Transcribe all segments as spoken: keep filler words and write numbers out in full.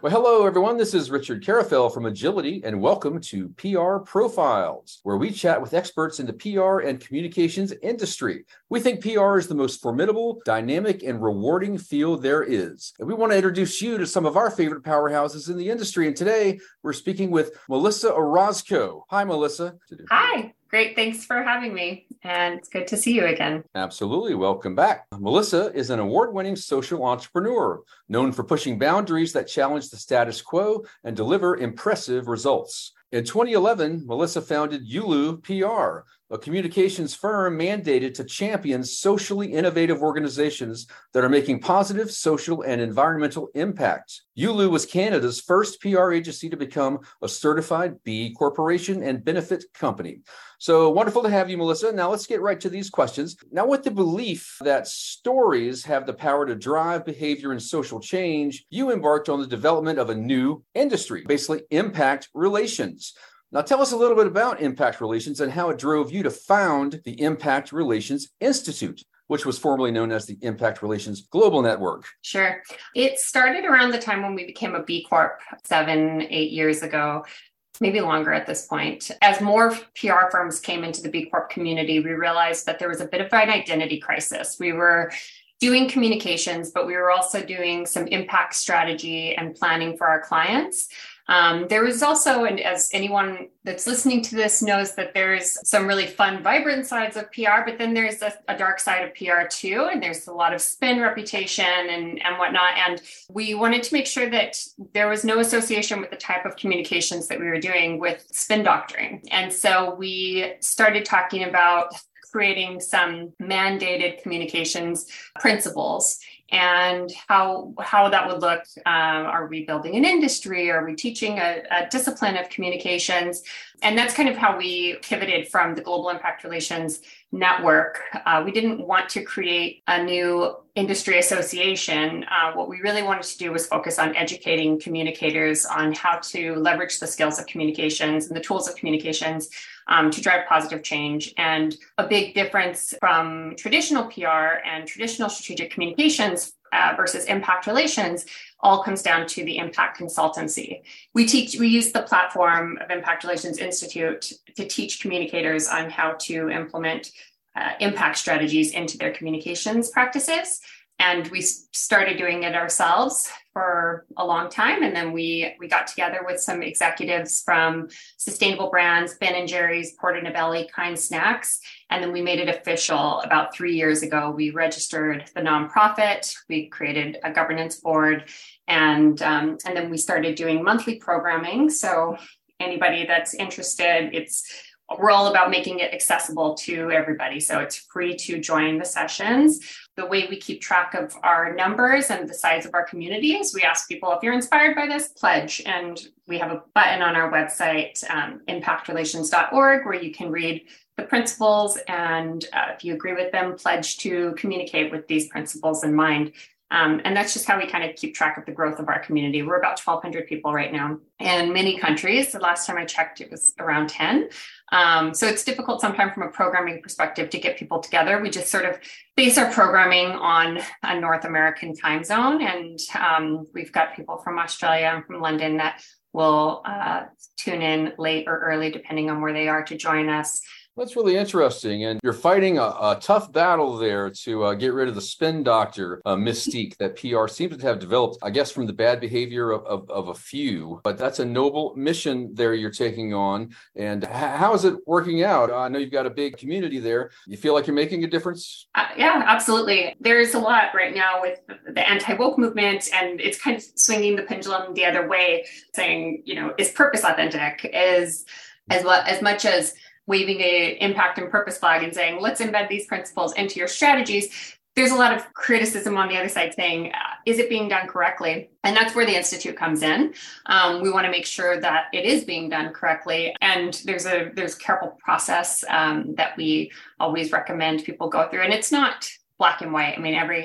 Well, hello, everyone. This is Richard Carafel from Agility, and welcome to P R Profiles, where we chat with experts in the P R and communications industry. We think P R is the most formidable, dynamic, and rewarding field there is. And we want to introduce you to some of our favorite powerhouses in the industry. And today, we're speaking with Melissa Orozco. Hi, Melissa. Hi. Great. Thanks for having me. And it's good to see you again. Absolutely. Welcome back. Melissa is an award-winning social entrepreneur known for pushing boundaries that challenge the status quo and deliver impressive results. In twenty eleven, Melissa founded Yulu P R, a communications firm mandated to champion socially innovative organizations that are making positive social and environmental impact. Yulu was Canada's first P R agency to become a certified B corporation and benefit company. So wonderful to have you, Melissa. Now let's get right to these questions. Now, with the belief that stories have the power to drive behavior and social change, you embarked on the development of a new industry, basically Impact Relations. Now, tell us a little bit about Impact Relations and how it drove you to found the Impact Relations Institute, which was formerly known as the Impact Relations Global Network. Sure. It started around the time when we became a B Corp seven, eight years ago, maybe longer at this point. As more P R firms came into the B Corp community, we realized that there was a bit of an identity crisis. We were doing communications, but we were also doing some impact strategy and planning for our clients. Um, there was also, and as anyone that's listening to this knows, that there's some really fun, vibrant sides of P R, but then there's a, a dark side of P R too. And there's a lot of spin, reputation and, and whatnot. And we wanted to make sure that there was no association with the type of communications that we were doing with spin doctoring. And so we started talking about creating some mandated communications principles and how how that would look. Um, are we building an industry? Are we teaching a, a discipline of communications? And that's kind of how we pivoted from the Global Impact Relations Network. Uh, we didn't want to create a new industry association. Uh, what we really wanted to do was focus on educating communicators on how to leverage the skills of communications and the tools of communications um, to drive positive change. And a big difference from traditional P R and traditional strategic communications Uh, versus impact relations all comes down to the impact consultancy. We teach, we use the platform of Impact Relations Institute to teach communicators on how to implement uh, impact strategies into their communications practices. And we started doing it ourselves for a long time. And then we we got together with some executives from Sustainable Brands, Ben and Jerry's, Porter Novelli, Kind Snacks. And then we made it official about three years ago. We registered the nonprofit, we created a governance board, and um, and then we started doing monthly programming. So anybody that's interested, it's we're all about making it accessible to everybody. So it's free to join the sessions. The way we keep track of our numbers and the size of our community is we ask people, if you're inspired by this, pledge. And we have a button on our website, um, impact relations dot org, where you can read the principles. And uh, if you agree with them, pledge to communicate with these principles in mind. Um, and that's just how we kind of keep track of the growth of our community. We're about twelve hundred people right now in many countries. The last time I checked, it was around ten. Um, so it's difficult sometimes from a programming perspective to get people together. We just sort of base our programming on a North American time zone. And um, we've got people from Australia and from London that will uh, tune in late or early, depending on where they are, to join us. That's really interesting. And you're fighting a, a tough battle there to uh, get rid of the spin doctor uh, mystique that P R seems to have developed, I guess, from the bad behavior of, of, of a few. But that's a noble mission there you're taking on. And h- how is it working out? I know you've got a big community there. You feel like you're making a difference? Uh, yeah, absolutely. There's a lot right now with the anti-woke movement, and it's kind of swinging the pendulum the other way, saying, you know, is purpose authentic? Is as well as much as waving a impact and purpose flag and saying, let's embed these principles into your strategies. There's a lot of criticism on the other side saying, uh, is it being done correctly? And that's where the Institute comes in. Um, we want to make sure that it is being done correctly. And there's a there's careful process um, that we always recommend people go through. And it's not black and white. I mean, every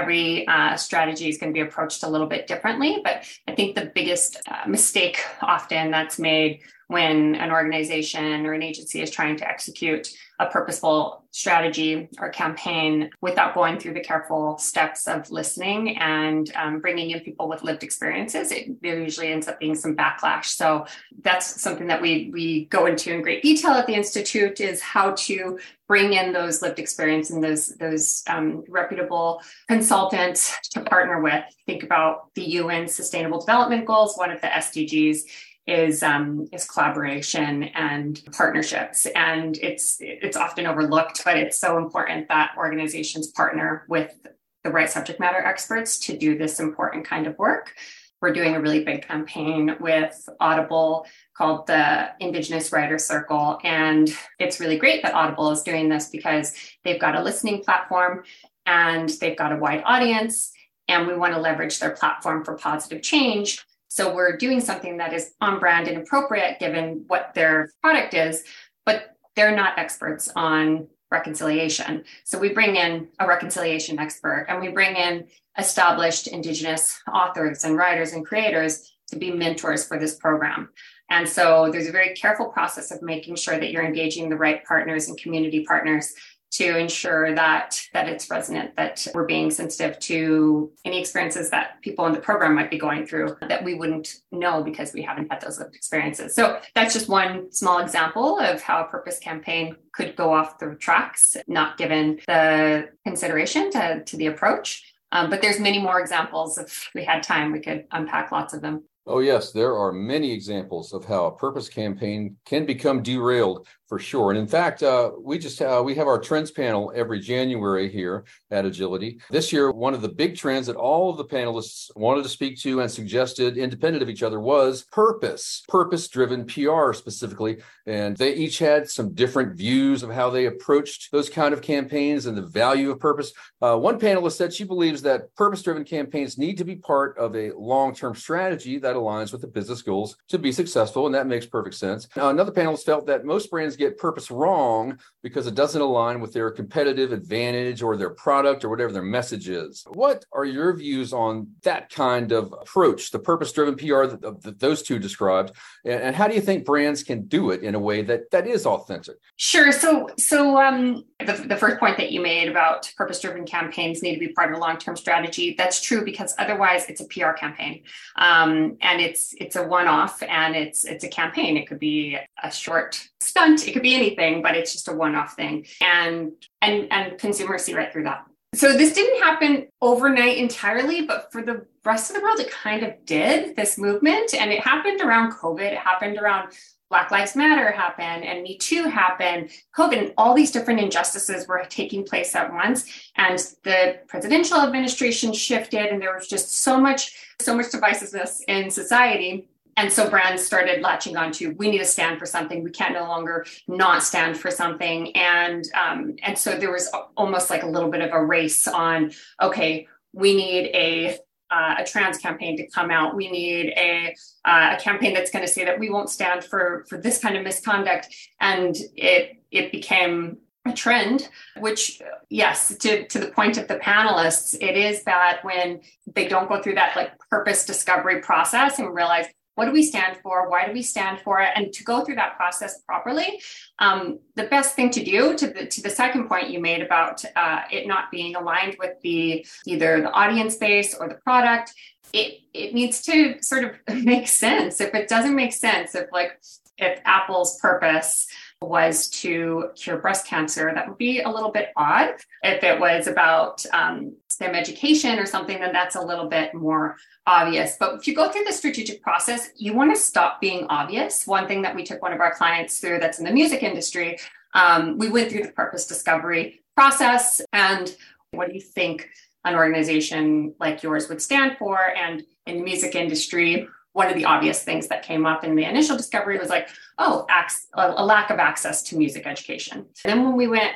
every uh, strategy is going to be approached a little bit differently. But I think the biggest uh, mistake often that's made when an organization or an agency is trying to execute a purposeful strategy or campaign without going through the careful steps of listening and um, bringing in people with lived experiences, it there usually ends up being some backlash. So that's something that we we go into in great detail at the Institute, is how to bring in those lived experience and those those um, reputable consultants to partner with. Think about the U N Sustainable Development Goals. One of the S D Gs is um, is collaboration and partnerships, and it's it's often overlooked, but it's so important that organizations partner with the right subject matter experts to do this important kind of work. We're doing a really big campaign with Audible called the Indigenous Writer Circle. And it's really great that Audible is doing this because they've got a listening platform and they've got a wide audience, and we want to leverage their platform for positive change. So we're doing something that is on brand and appropriate given what their product is, but they're not experts on reconciliation. So we bring in a reconciliation expert, and we bring in established Indigenous authors and writers and creators to be mentors for this program. And so there's a very careful process of making sure that you're engaging the right partners and community partners to ensure that that it's resonant, that we're being sensitive to any experiences that people in the program might be going through that we wouldn't know because we haven't had those lived experiences. So that's just one small example of how a purpose campaign could go off the tracks, not given the consideration to, to the approach. Um, but there's many more examples. If we had time, we could unpack lots of them. Oh, yes, there are many examples of how a purpose campaign can become derailed, for sure. And in fact, uh, we just uh, we have our trends panel every January here at Agility. This year, one of the big trends that all of the panelists wanted to speak to and suggested, independent of each other, was purpose, purpose-driven P R specifically. And they each had some different views of how they approached those kind of campaigns and the value of purpose. Uh, one panelist said she believes that purpose-driven campaigns need to be part of a long-term strategy that aligns with the business goals to be successful, and that makes perfect sense. Uh, another panelist felt that most brands get purpose wrong because it doesn't align with their competitive advantage or their product or whatever their message is. What are your views on that kind of approach, the purpose-driven P R that, that those two described, and, and how do you think brands can do it in a way that that is authentic? Sure. So, so um, the, the first point that you made about purpose-driven campaigns need to be part of a long-term strategy, that's true, because otherwise it's a P R campaign. Um, And it's it's a one-off, and it's it's a campaign. It could be a short stunt. It could be anything, but it's just a one-off thing. And and and consumers see right through that. So this didn't happen overnight entirely, but for the rest of the world, it kind of did, this movement. And it happened around COVID. It happened around Black Lives Matter happened, and Me Too happened, COVID, and all these different injustices were taking place at once. And the presidential administration shifted, and there was just so much, so much divisiveness in society. And so brands started latching onto, we need to stand for something. We can't no longer not stand for something. And um, and so there was almost like a little bit of a race on, okay, we need a Uh, a trans campaign to come out. We need a uh, a campaign that's going to say that we won't stand for for this kind of misconduct. And it it became a trend, which, yes, to, to the point of the panelists, it is bad when they don't go through that like purpose discovery process and realize, what do we stand for? Why do we stand for it? And to go through that process properly, um, the best thing to do, to the to the second point you made about uh, it not being aligned with the either the audience base or the product, it it needs to sort of make sense. If it doesn't make sense, if like if Apple's purpose was to cure breast cancer, that would be a little bit odd. If it was about um, STEM education or something, then that's a little bit more obvious. But if you go through the strategic process, you want to stop being obvious. One thing that we took one of our clients through that's in the music industry, um, we went through the purpose discovery process. And what do you think an organization like yours would stand for? And in the music industry, one of the obvious things that came up in the initial discovery was like, oh, a lack of access to music education. Then when we went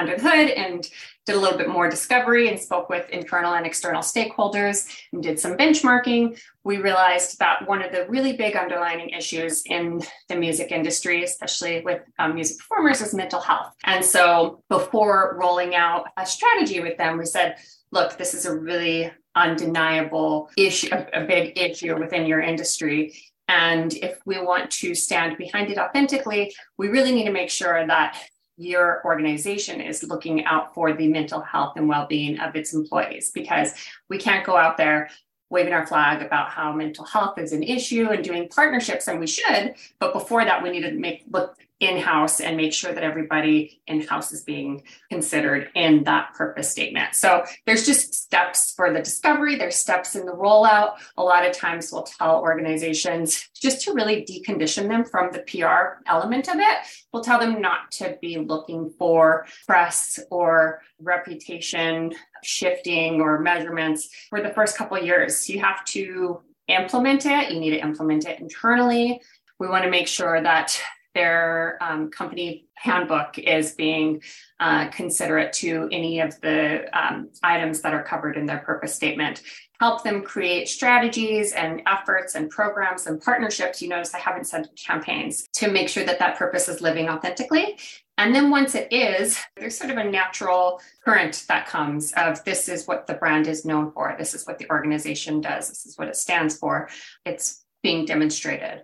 under the hood and did a little bit more discovery and spoke with internal and external stakeholders and did some benchmarking, we realized that one of the really big underlying issues in the music industry, especially with um, music performers, is mental health. And so before rolling out a strategy with them, we said, look, this is a really undeniable issue, a big issue within your industry. And if we want to stand behind it authentically, we really need to make sure that your organization is looking out for the mental health and well-being of its employees, because we can't go out there waving our flag about how mental health is an issue and doing partnerships, and we should. But before that, we need to make look in-house and make sure that everybody in-house is being considered in that purpose statement. So there's just steps for the discovery. There's steps in the rollout. A lot of times we'll tell organizations just to really decondition them from the P R element of it. We'll tell them not to be looking for press or reputation shifting or measurements for the first couple of years. You have to implement it. You need to implement it internally. We want to make sure that their um, company handbook is being uh, considerate to any of the um, items that are covered in their purpose statement. Help them create strategies and efforts and programs and partnerships. You notice I haven't said campaigns, to make sure that that purpose is living authentically. And then once it is, there's sort of a natural current that comes of, this is what the brand is known for. This is what the organization does. This is what it stands for. It's being demonstrated.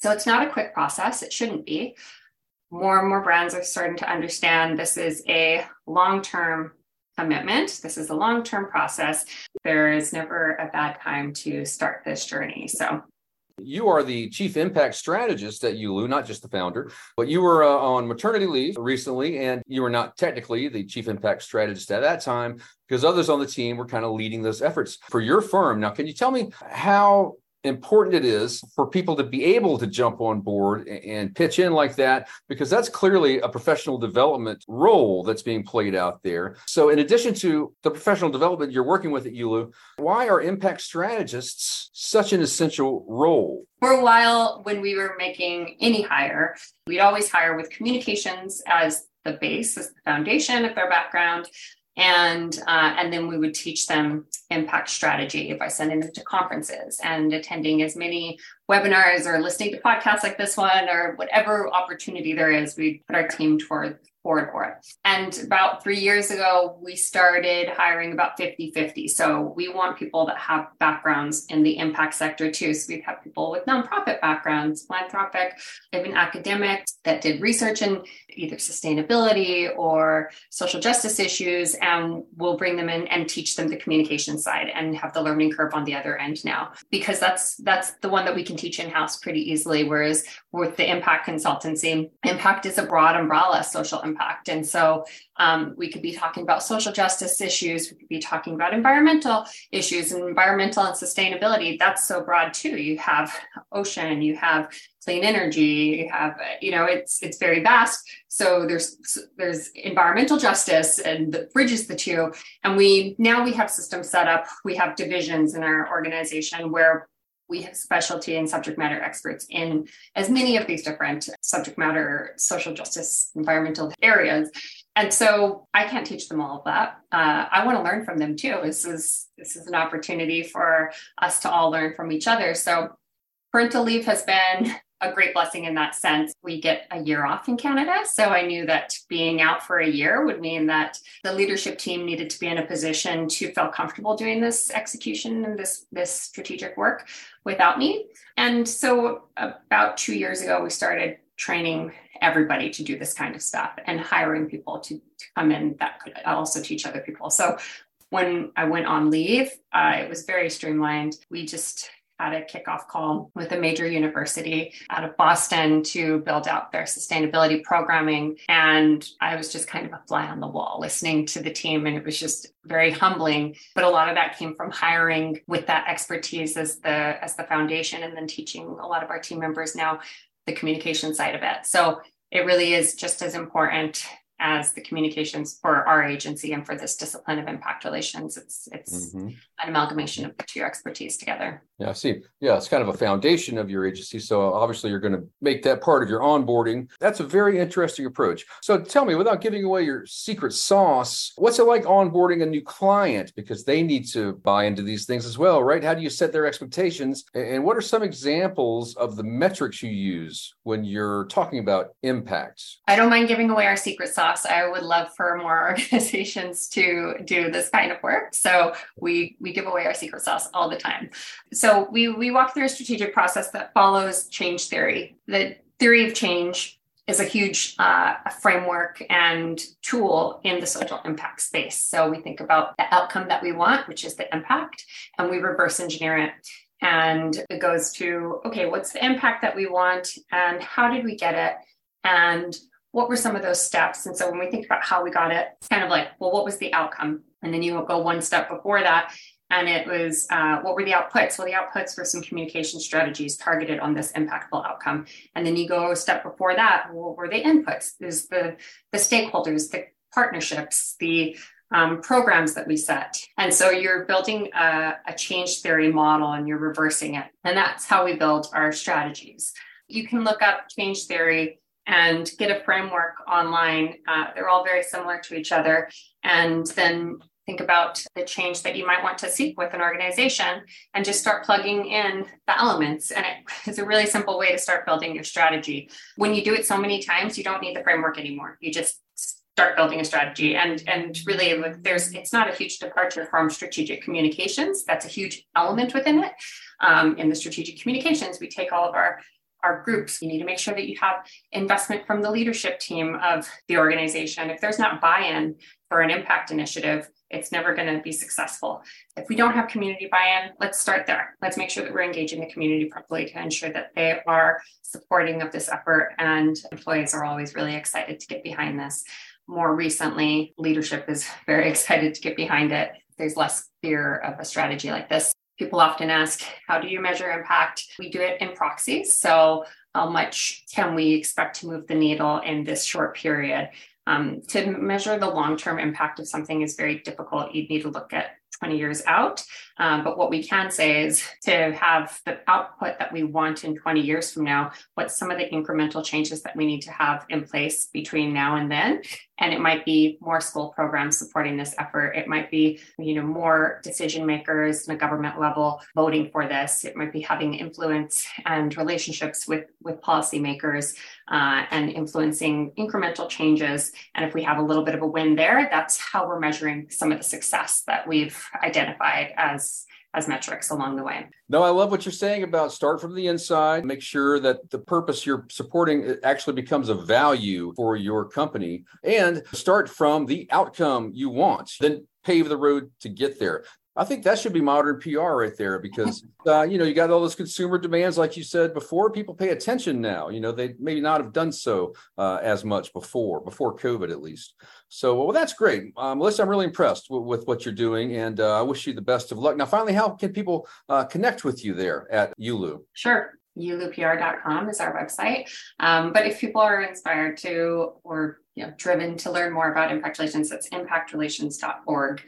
So it's not a quick process. It shouldn't be. More and more brands are starting to understand this is a long-term commitment. This is a long-term process. There is never a bad time to start this journey. So you are the chief impact strategist at Yulu, not just the founder, but you were uh, on maternity leave recently, and you were not technically the chief impact strategist at that time because others on the team were kind of leading those efforts for your firm. Now, can you tell me how important it is for people to be able to jump on board and pitch in like that, because that's clearly a professional development role that's being played out there. So in addition to the professional development you're working with at Yulu, why are impact strategists such an essential role? For a while, when we were making any hire, we'd always hire with communications as the base, as the foundation of their background. And uh, and then we would teach them impact strategy by sending them to conferences and attending as many webinars or listening to podcasts like this one, or whatever opportunity there is, we put our team toward forward for it. And about three years ago, we started hiring about fifty-fifty. So we want people that have backgrounds in the impact sector too. So we've had people with nonprofit backgrounds, philanthropic, even academics that did research in either sustainability or social justice issues. And we'll bring them in and teach them the communication side and have the learning curve on the other end now, because that's, that's the one that we can teach in-house pretty easily. Whereas with the impact consultancy, impact is a broad umbrella, social impact. Impact. And so um, we could be talking about social justice issues. We could be talking about environmental issues and environmental and sustainability. That's so broad too. You have ocean, you have clean energy, you have, you know, it's, it's very vast. So there's, there's environmental justice and the bridges the two. And we, now we have systems set up. We have divisions in our organization where we have specialty and subject matter experts in as many of these different subject matter, social justice, environmental areas. And so I can't teach them all of that. Uh, I want to learn from them too. This is, this is an opportunity for us to all learn from each other. So parental leave has been a great blessing in that sense. We get a year off in Canada. So I knew that being out for a year would mean that the leadership team needed to be in a position to feel comfortable doing this execution and this, this strategic work without me. And so about two years ago, we started training everybody to do this kind of stuff and hiring people to, to come in that could also teach other people. So when I went on leave, uh, it was very streamlined. We just had a kickoff call with a major university out of Boston to build out their sustainability programming. And I was just kind of a fly on the wall listening to the team. And it was just very humbling. But a lot of that came from hiring with that expertise as the, as the foundation, and then teaching a lot of our team members now the communication side of it. So it really is just as important as the communications for our agency and for this discipline of impact relations. It's it's mm-hmm. an amalgamation of the two expertise together. Yeah, I see. Yeah, it's kind of a foundation of your agency. So obviously you're going to make that part of your onboarding. That's a very interesting approach. So tell me, without giving away your secret sauce, what's it like onboarding a new client? Because they need to buy into these things as well, right? How do you set their expectations? And what are some examples of the metrics you use when you're talking about impact? I don't mind giving away our secret sauce. us, I would love for more organizations to do this kind of work. So we we give away our secret sauce all the time. So we we walk through a strategic process that follows change theory. The theory of change is a huge uh, framework and tool in the social impact space. So we think about the outcome that we want, which is the impact, and we reverse engineer it. And it goes to, okay, what's the impact that we want and how did we get it? And what were some of those steps? And so when we think about how we got it, it's kind of like, well, what was the outcome? And then you go one step before that. And it was, uh, what were the outputs? Well, the outputs were some communication strategies targeted on this impactful outcome. And then you go a step before that, what were the inputs? There's the, the stakeholders, the partnerships, the um, programs that we set. And so you're building a, a change theory model and you're reversing it. And that's how we build our strategies. You can look up change theory and get a framework online. Uh, they're all very similar to each other. And then think about the change that you might want to seek with an organization and just start plugging in the elements. And it's a really simple way to start building your strategy. When you do it so many times, you don't need the framework anymore. You just start building a strategy. And, and really, there's it's not a huge departure from strategic communications. That's a huge element within it. Um, in the strategic communications, we take all of our our groups. You need to make sure that you have investment from the leadership team of the organization. If there's not buy-in for an impact initiative, it's never going to be successful. If we don't have community buy-in, let's start there. Let's make sure that we're engaging the community properly to ensure that they are supporting of this effort, and employees are always really excited to get behind this. More recently, leadership is very excited to get behind it. There's less fear of a strategy like this. People often ask, how do you measure impact? We do it in proxies. So how much can we expect to move the needle in this short period? Um, to measure the long-term impact of something is very difficult. You'd need to look at twenty years out. Um, but what we can say is to have the output that we want in twenty years from now, what's some of the incremental changes that we need to have in place between now and then. And it might be more school programs supporting this effort. It might be, you know, more decision makers on a government level voting for this. It might be having influence and relationships with, with policymakers uh, and influencing incremental changes. And if we have a little bit of a win there, that's how we're measuring some of the success that we've identified as as metrics along the way. No, I love what you're saying about start from the inside, make sure that the purpose you're supporting actually becomes a value for your company, and start from the outcome you want, then pave the road to get there. I think that should be modern P R right there, because, uh, you know, you got all those consumer demands, like you said before, people pay attention now, you know, they maybe not have done so uh, as much before, before COVID at least. So, well, that's great. Um, Melissa, I'm really impressed w- with what you're doing, and uh, I wish you the best of luck. Now, finally, how can people uh, connect with you there at Yulu? Sure. yulu p r dot com is our website. Um, but if people are inspired to, or, you know, driven to learn more about Impact Relations, that's impact relations dot org.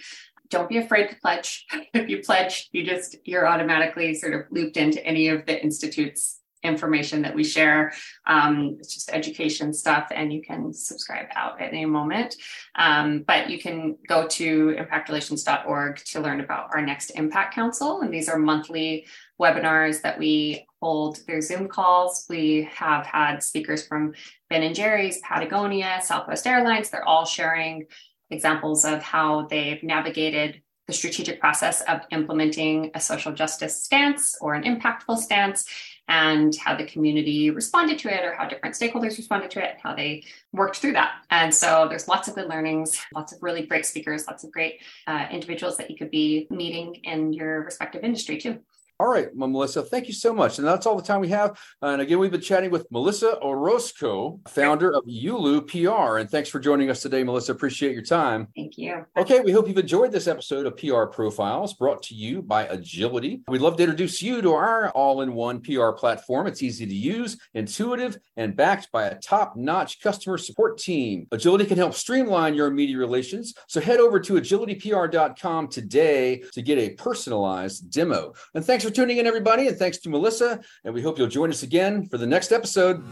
Don't be afraid to pledge. If you pledge, you just, you're automatically sort of looped into any of the Institute's information that we share. Um, it's just education stuff, and you can subscribe out at any moment. Um, but you can go to impact relations dot org to learn about our next Impact Council. And these are monthly webinars that we hold. They're Zoom calls. We have had speakers from Ben and Jerry's, Patagonia, Southwest Airlines. They're all sharing examples of how they've navigated the strategic process of implementing a social justice stance or an impactful stance, and how the community responded to it, or how different stakeholders responded to it, and how they worked through that. And so there's lots of good learnings, lots of really great speakers, lots of great uh, individuals that you could be meeting in your respective industry too. All right, well, Melissa, thank you so much. And that's all the time we have. And again, we've been chatting with Melissa Orozco, founder of Yulu P R. And thanks for joining us today, Melissa. Appreciate your time. Thank you. Okay, we hope you've enjoyed this episode of P R Profiles, brought to you by Agility. We'd love to introduce you to our all-in-one P R platform. It's easy to use, intuitive, and backed by a top-notch customer support team. Agility can help streamline your media relations. So head over to agility p r dot com today to get a personalized demo. And thanks for tuning in, everybody, and thanks to Melissa, and we hope you'll join us again for the next episode.